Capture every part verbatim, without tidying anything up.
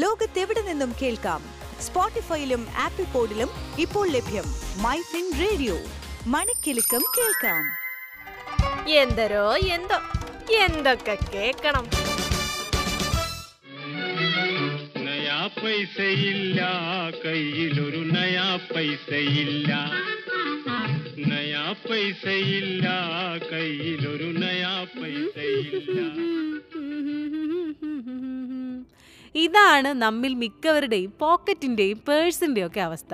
ലോകത്തെവിടെ നിന്നും കേൾക്കാം. സ്പോട്ടിഫൈയിലും ആപ്പിൾ പോഡിലും ഇപ്പോൾ ലഭ്യം. മൈ ഫിൻ റേഡിയോ, മണിക്കെലക്കം കേൾക്കാം. എന്തരോ എന്തോ എന്തൊക്കെ കേൾക്കണം. നയാ പൈസയില്ല, കയ്യിലൊരു നയാ പൈസയില്ല, നയാ പൈസയില്ല, കയ്യിലൊരു നയാ പൈസയില്ല. ഇതാണ് നമ്മിൽ മിക്കവരുടെയും പോക്കറ്റിൻ്റെയും പേഴ്സിൻ്റെയും ഒക്കെ അവസ്ഥ.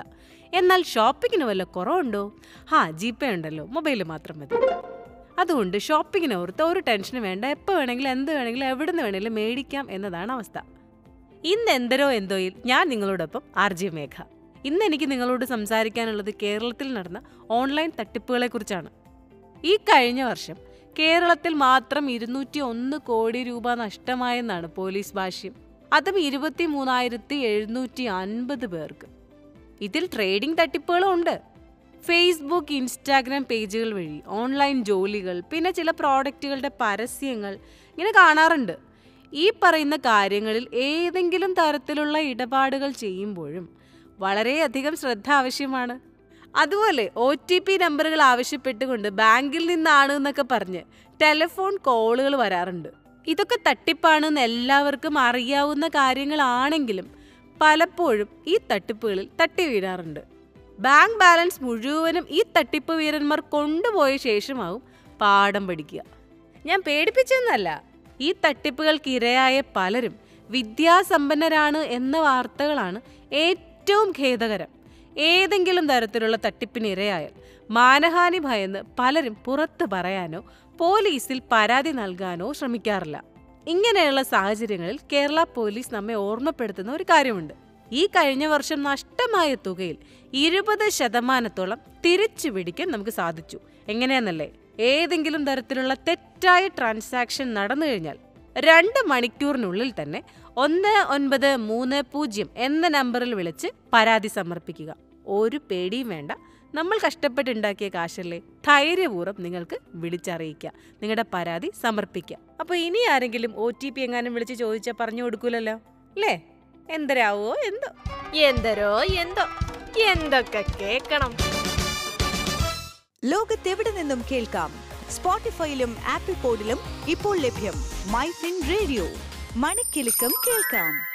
എന്നാൽ ഷോപ്പിങ്ങിന് വല്ല കുറവുണ്ടോ? ഹാ, ജി പേ ഉണ്ടല്ലോ, മൊബൈൽ മാത്രം മതി. അതുകൊണ്ട് ഷോപ്പിങ്ങിന് ഓർത്ത് ഒരു ടെൻഷനും വേണ്ട. എപ്പോൾ വേണമെങ്കിലും എന്ത് വേണമെങ്കിലും എവിടെ നിന്ന് വേണമെങ്കിലും മേടിക്കാം എന്നതാണ് അവസ്ഥ. ഇന്ന് എന്തരോ എന്തോയിൽ ഞാൻ നിങ്ങളോടൊപ്പം ആർ ജെ മേഘ. ഇന്ന് എനിക്ക് നിങ്ങളോട് സംസാരിക്കാനുള്ളത് കേരളത്തിൽ നടന്ന ഓൺലൈൻ തട്ടിപ്പുകളെ കുറിച്ചാണ്. ഈ കഴിഞ്ഞ വർഷം കേരളത്തിൽ മാത്രം ഇരുന്നൂറ്റി ഒന്ന് കോടി രൂപ നഷ്ടമായെന്നാണ് പോലീസ് ഭാഷ്യം. അതും ഇരുപത്തി മൂന്നായിരത്തി എഴുന്നൂറ്റി അൻപത് പേർക്ക്. ഇതിൽ ട്രേഡിംഗ് തട്ടിപ്പുകളും ഉണ്ട്. ഫേസ്ബുക്ക്, ഇൻസ്റ്റാഗ്രാം പേജുകൾ വഴി ഓൺലൈൻ ജോലികൾ, പിന്നെ ചില പ്രോഡക്റ്റുകളുടെ പരസ്യങ്ങൾ ഇങ്ങനെ കാണാറുണ്ട്. ഈ പറയുന്ന കാര്യങ്ങളിൽ ഏതെങ്കിലും തരത്തിലുള്ള ഇടപാടുകൾ ചെയ്യുമ്പോഴും വളരെയധികം ശ്രദ്ധ ആവശ്യമാണ്. അതുപോലെ ഒ ടി പി നമ്പറുകൾ ആവശ്യപ്പെട്ടുകൊണ്ട് ബാങ്കിൽ നിന്നാണ് എന്നൊക്കെ പറഞ്ഞ് ടെലിഫോൺ കോളുകൾ വരാറുണ്ട്. ഇതൊക്കെ തട്ടിപ്പാണെന്ന് എല്ലാവർക്കും അറിയാവുന്ന കാര്യങ്ങളാണെങ്കിലും പലപ്പോഴും ഈ തട്ടിപ്പുകളിൽ തട്ടി വീഴാറുണ്ട്. ബാങ്ക് ബാലൻസ് മുഴുവനും ഈ തട്ടിപ്പ് വീരന്മാർ കൊണ്ടുപോയ ശേഷമാവും പാഠം പഠിക്കുക. ഞാൻ പേടിപ്പിച്ചെന്നല്ല, ഈ തട്ടിപ്പുകൾക്ക് ഇരയായ പലരും വിദ്യാസമ്പന്നരാണ് എന്ന വാർത്തകളാണ് ഏറ്റവും ഖേദകരം. ഏതെങ്കിലും തരത്തിലുള്ള തട്ടിപ്പിന് ഇരയായാൽ മാനഹാനി ഭയന്ന് പലരും പുറത്ത് പറയാനോ പോലീസിൽ പരാതി നൽകാനോ ശ്രമിക്കാറില്ല. ഇങ്ങനെയുള്ള സാഹചര്യങ്ങളിൽ കേരള പോലീസ് നമ്മെ ഓർമ്മപ്പെടുത്തുന്ന ഒരു കാര്യമുണ്ട്. ഈ കഴിഞ്ഞ വർഷം നഷ്ടമായ തുകയിൽ ഇരുപത് ശതമാനത്തോളം തിരിച്ചു പിടിക്കാൻ നമുക്ക് സാധിച്ചു. എങ്ങനെയാണെന്നല്ലേ, ഏതെങ്കിലും തരത്തിലുള്ള തെറ്റായ ട്രാൻസാക്ഷൻ നടന്നു കഴിഞ്ഞാൽ രണ്ട് മണിക്കൂറിനുള്ളിൽ തന്നെ ഒന്ന് ഒൻപത് മൂന്ന് പൂജ്യം എന്ന നമ്പറിൽ വിളിച്ച് പരാതി സമർപ്പിക്കുക. ഒരു പേടിയും വേണ്ട, നമ്മൾ കഷ്ടപ്പെട്ടുണ്ടാക്കിയ കാശല്ലേ. ധൈര്യപൂർവ്വം നിങ്ങൾക്ക് വിളിച്ചറിയിക്കുക, നിങ്ങളുടെ പരാതി സമർപ്പിക്കുക. അപ്പോൾ ഇനി ആരെങ്കിലും ഒ ടി പി എങ്ങാനും വിളിച്ച് ചോദിച്ചാൽ പറഞ്ഞു കൊടുക്കൂലല്ലോ അല്ലേ? എന്തരാവോ എന്തോ എന്തരോ എന്തോ എന്തൊക്കെ കേൾക്കണം. ലോകത്തെവിടെ നിന്നും കേൾക്കാം. സ്പോട്ടിഫൈയിലും ആപ്പിൾ പോഡിലും ഇപ്പോൾ ലഭ്യം. മൈ ഫിൻ റേഡിയോ, മണിക്കെലക്കം കേൾക്കാം.